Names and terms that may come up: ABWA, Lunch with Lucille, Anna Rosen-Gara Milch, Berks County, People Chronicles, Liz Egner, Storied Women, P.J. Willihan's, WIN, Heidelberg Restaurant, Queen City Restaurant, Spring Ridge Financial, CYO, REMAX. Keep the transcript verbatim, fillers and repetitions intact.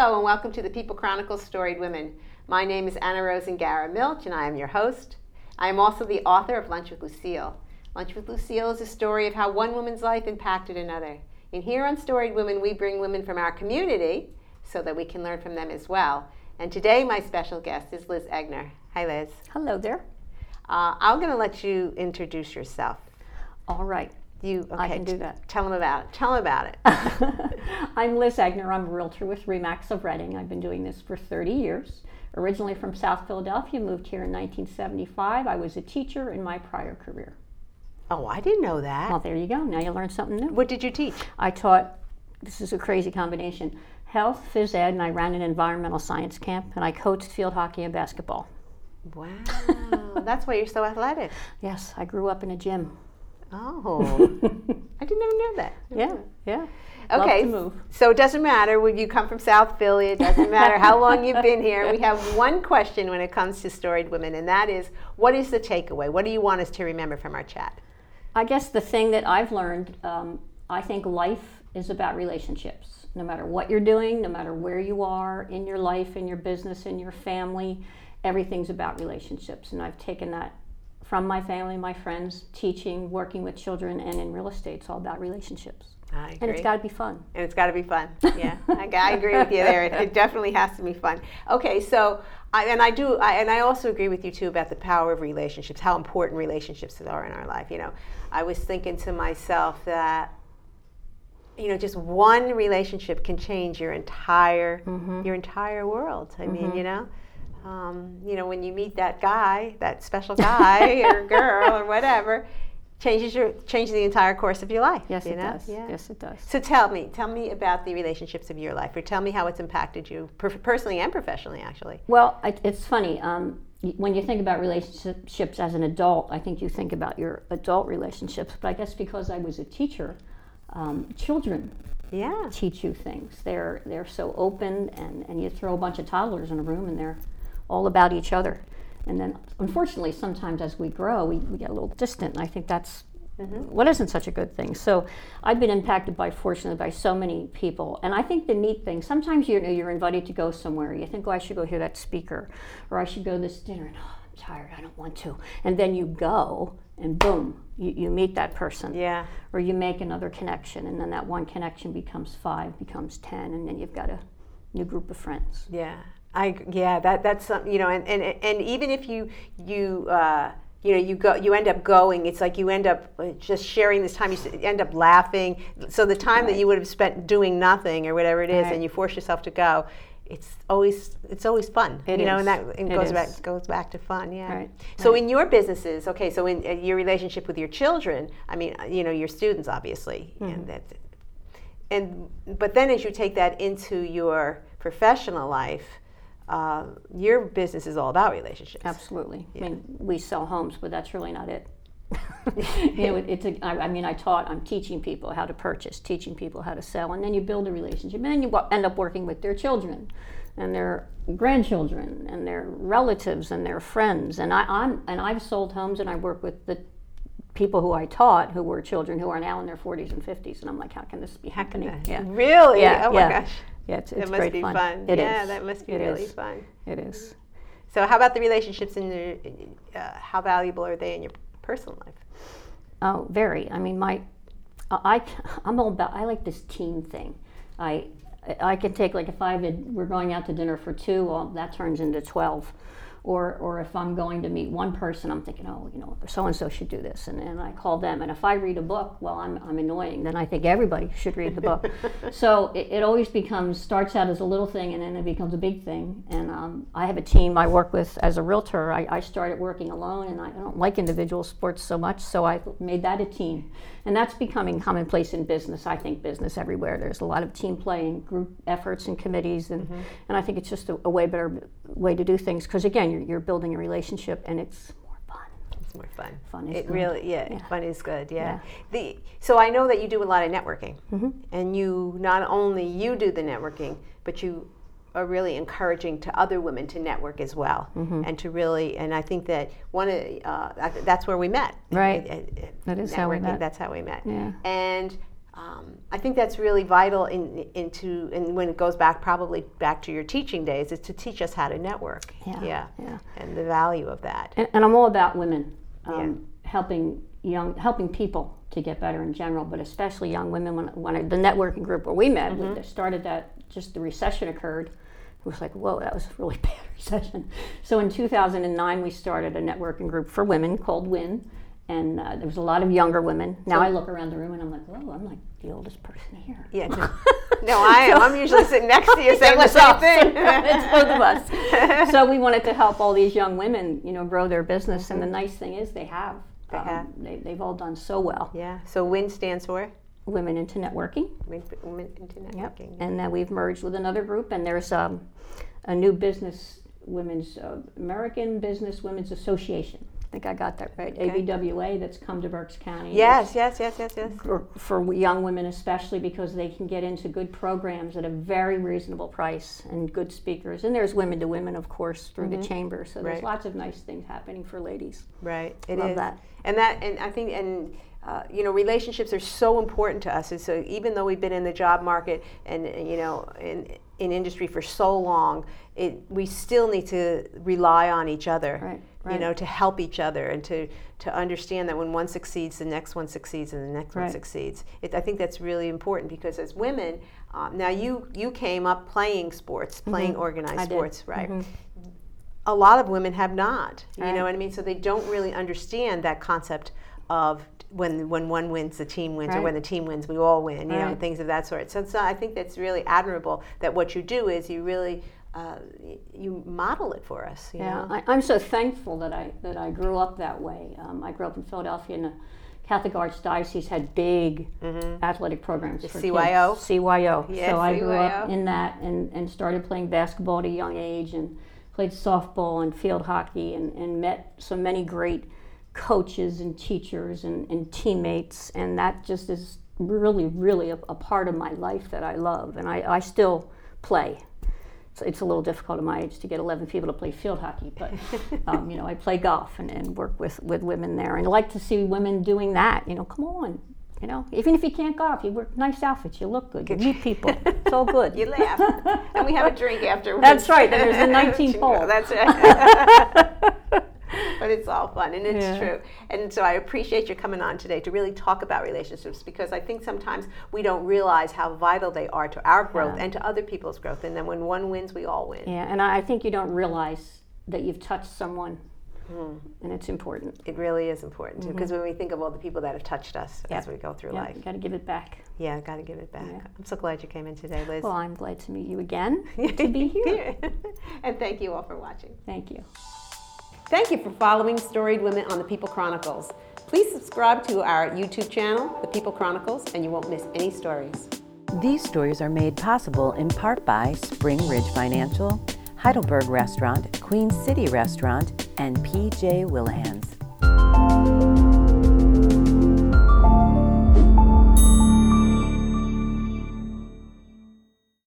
Hello and welcome to the People Chronicles Storied Women. My name is Anna Rosen-Gara Milch and I am your host. I am also the author of Lunch with Lucille. Lunch with Lucille is a story of how one woman's life impacted another. And here on Storied Women, we bring women from our community so that we can learn from them as well. And today my special guest is Liz Egner. Hi Liz. Hello there. Uh, I'm going to let you introduce yourself. All right. You, okay, I can do that. Tell them about it. Tell them about it. I'm Liz Egner. I'm a realtor with REMAX of Reading. I've been doing this for thirty years. Originally from South Philadelphia, moved here in nineteen seventy-five. I was a teacher in my prior career. Oh, I didn't know that. Well, there you go. Now you learned something new. What did you teach? I taught, this is a crazy combination, health, phys ed, and I ran an environmental science camp, and I coached field hockey and basketball. Wow. That's why you're so athletic. Yes, I grew up in a gym. Oh, I didn't even know that. Never yeah, know. yeah. Okay, love to move. So it doesn't matter when you come from South Philly, it doesn't matter how long you've been here. We have one question when it comes to Storied Women, and that is, what is the takeaway? What do you want us to remember from our chat? I guess the thing that I've learned, um, I think life is about relationships. No matter what you're doing, no matter where you are in your life, in your business, in your family, everything's about relationships, and I've taken that from my family, my friends, teaching, working with children, and in real estate. It's all about relationships. I agree. And it's got to be fun. And it's got to be fun. Yeah, I, I agree with you there. It, it definitely has to be fun. Okay, so, I, and I do, I, and I also agree with you too about the power of relationships, how important relationships are in our life. You know, I was thinking to myself that, you know, just one relationship can change your entire, mm-hmm. your entire world. I mm-hmm. mean, you know. Um, you know, when you meet that guy, that special guy or girl or whatever, changes your changes the entire course of your life. Yes, you it know? does. Yeah. Yes, it does. So tell me, tell me about the relationships of your life, or tell me how it's impacted you per- personally and professionally, actually. Well, it, it's funny. Um, when you think about relationships as an adult, I think you think about your adult relationships. But I guess because I was a teacher, um, children. Yeah. Teach you things. They're they're so open, and, and you throw a bunch of toddlers in a room, and they're all about each other. And then, unfortunately, sometimes as we grow, we, we get a little distant, and I think that's mm-hmm. what isn't such a good thing. So I've been impacted by, fortunately, by so many people. And I think the neat thing, sometimes you know, you're invited to go somewhere. You think, oh, I should go hear that speaker, or I should go to this dinner, and oh, I'm tired, I don't want to. And then you go, and boom, you, you meet that person. Yeah. Or you make another connection, and then that one connection becomes five, becomes ten, and then you've got a new group of friends. Yeah. I, yeah, that that's something, you know, and, and, and even if you you uh, you know you go you end up going, it's like you end up just sharing this time. You end up laughing. So the time right. that you would have spent doing nothing or whatever it is, right. and you force yourself to go, it's always it's always fun. It you is. know, and that and it goes is. back goes back to fun. Yeah. Right. So right. in your businesses, okay, so in uh, your relationship with your children, I mean, you know, your students obviously, mm-hmm. and that, and but then as you take that into your professional life. Uh, your business is all about relationships. Absolutely. Yeah. I mean, we sell homes, but that's really not it. you know, it, it's a, I, I mean, I taught, I'm teaching people how to purchase, teaching people how to sell, and then you build a relationship, and then you end up working with their children, and their grandchildren, and their relatives, and their friends. And I, I'm and I've sold homes, and I work with the people who I taught, who were children, who are now in their forties and fifties, and I'm like, how can this be happening? Yeah. Really? Yeah. Oh my yeah. gosh. Yeah, it's, it's that must great be fun. fun. It yeah, is. that must be it really is. fun. It is. So, how about the relationships in your? Uh, how valuable are they in your personal life? Oh, very. I mean, my, I, I'm all about. I like this team thing. I, I can take like if I did, we're going out to dinner for two. Well, that turns into twelve. Or, or if I'm going to meet one person, I'm thinking, oh, you know, so and so should do this, and, and I call them. And if I read a book, well, I'm I'm annoying. Then I think everybody should read the book. so it, it always becomes starts out as a little thing, and then it becomes a big thing. And um, I have a team I work with as a realtor. I, I started working alone, and I don't like individual sports so much, so I made that a team. And that's becoming commonplace in business. I think business everywhere. There's a lot of team play and group efforts and committees, and mm-hmm. and I think it's just a, a way better way to do things because again. You're, you're building a relationship, and it's more fun. It's more fun. Fun is it good. Really, yeah, yeah. Fun is good. Yeah. yeah. The so I know that you do a lot of networking, mm-hmm. and you not only you do the networking, but you are really encouraging to other women to network as well, mm-hmm. and to really. And I think that one of uh, that's where we met. Right. At, at, at that is networking, how we met. That's how we met. Yeah. And Um, I think that's really vital in into and when it goes back probably back to your teaching days, is to teach us how to network. Yeah, yeah, yeah. And the value of that. And, and I'm all about women um, yeah. helping young helping people to get better in general, but especially young women. When when I, the networking group where we met, mm-hmm. we started that just the recession occurred. It was like, whoa, that was a really bad recession. So in two thousand nine, we started a networking group for women called WIN. And uh, there was a lot of younger women. Now so, I look around the room and I'm like, whoa, I'm like the oldest person here. Yeah. No, I am. I'm usually sitting next to you saying the same thing. It's both of us. So we wanted to help all these young women, you know, grow their business. Mm-hmm. And the nice thing is they have. They um, have. They, they've all done so well. Yeah. So WIN stands for? Women into Networking. Women into Networking. Yep. And uh, we've merged with another group. And there's um, a new business, women's, uh, American Business Women's Association. I think I got that right. Okay. A B W A that's come to Berks County. Yes, yes, yes, yes, yes. For, for young women especially, because they can get into good programs at a very reasonable price and good speakers. And there's Women to Women, of course, through mm-hmm. the chamber. So there's right. lots of nice things happening for ladies. Right. It Love is. that. And that, and I think, and uh, you know, relationships are so important to us. And so even though we've been in the job market and, you know, in in industry for so long, it we still need to rely on each other. Right. Right. You know, to help each other and to, to understand that when one succeeds, the next one succeeds, and the next right. one succeeds. It, I think that's really important because as women, um, now you you came up playing sports, playing mm-hmm. organized I sports, did. Right? Mm-hmm. A lot of women have not. You right. know what I mean? So they don't really understand that concept of when when one wins, the team wins, right. or when the team wins, we all win. You right. know, and things of that sort. So, so I think that's really admirable that what you do is you really. Uh, you model it for us. You yeah, know? I, I'm so thankful that I that I grew up that way. Um, I grew up in Philadelphia, and the Catholic Archdiocese had big mm-hmm. athletic programs for C Y O. Kids. C Y O. Yes, so I C Y O. Grew up in that and, and started playing basketball at a young age and played softball and field hockey and, and met so many great coaches and teachers and, and teammates, and that just is really, really a, a part of my life that I love, and I, I still play. It's a little difficult at my age to get eleven people to play field hockey, but um, you know, I play golf and, and work with, with women there, and I like to see women doing that. You know, come on, you know, even if you can't golf, you wear nice outfits, you look good, you meet people, it's all good. You laugh, and we have a drink afterwards. That's right. And there's the nineteenth hole. That's right. But it's all fun, and it's yeah. true. And so I appreciate you coming on today to really talk about relationships, because I think sometimes we don't realize how vital they are to our growth yeah. and to other people's growth. And then when one wins, we all win. Yeah, and I think you don't realize that you've touched someone, mm. and it's important. It really is important, too, because mm-hmm. when we think of all the people that have touched us yep. as we go through yep. life. You've got to give it back. Yeah, got to give it back. Yeah. I'm so glad you came in today, Liz. Well, I'm glad to meet you again, to be here. And thank you all for watching. Thank you. Thank you for following Storied Women on the People Chronicles. Please subscribe to our YouTube channel, The People Chronicles, and you won't miss any stories. These stories are made possible in part by Spring Ridge Financial, Heidelberg Restaurant, Queen City Restaurant, and P J Willihan's.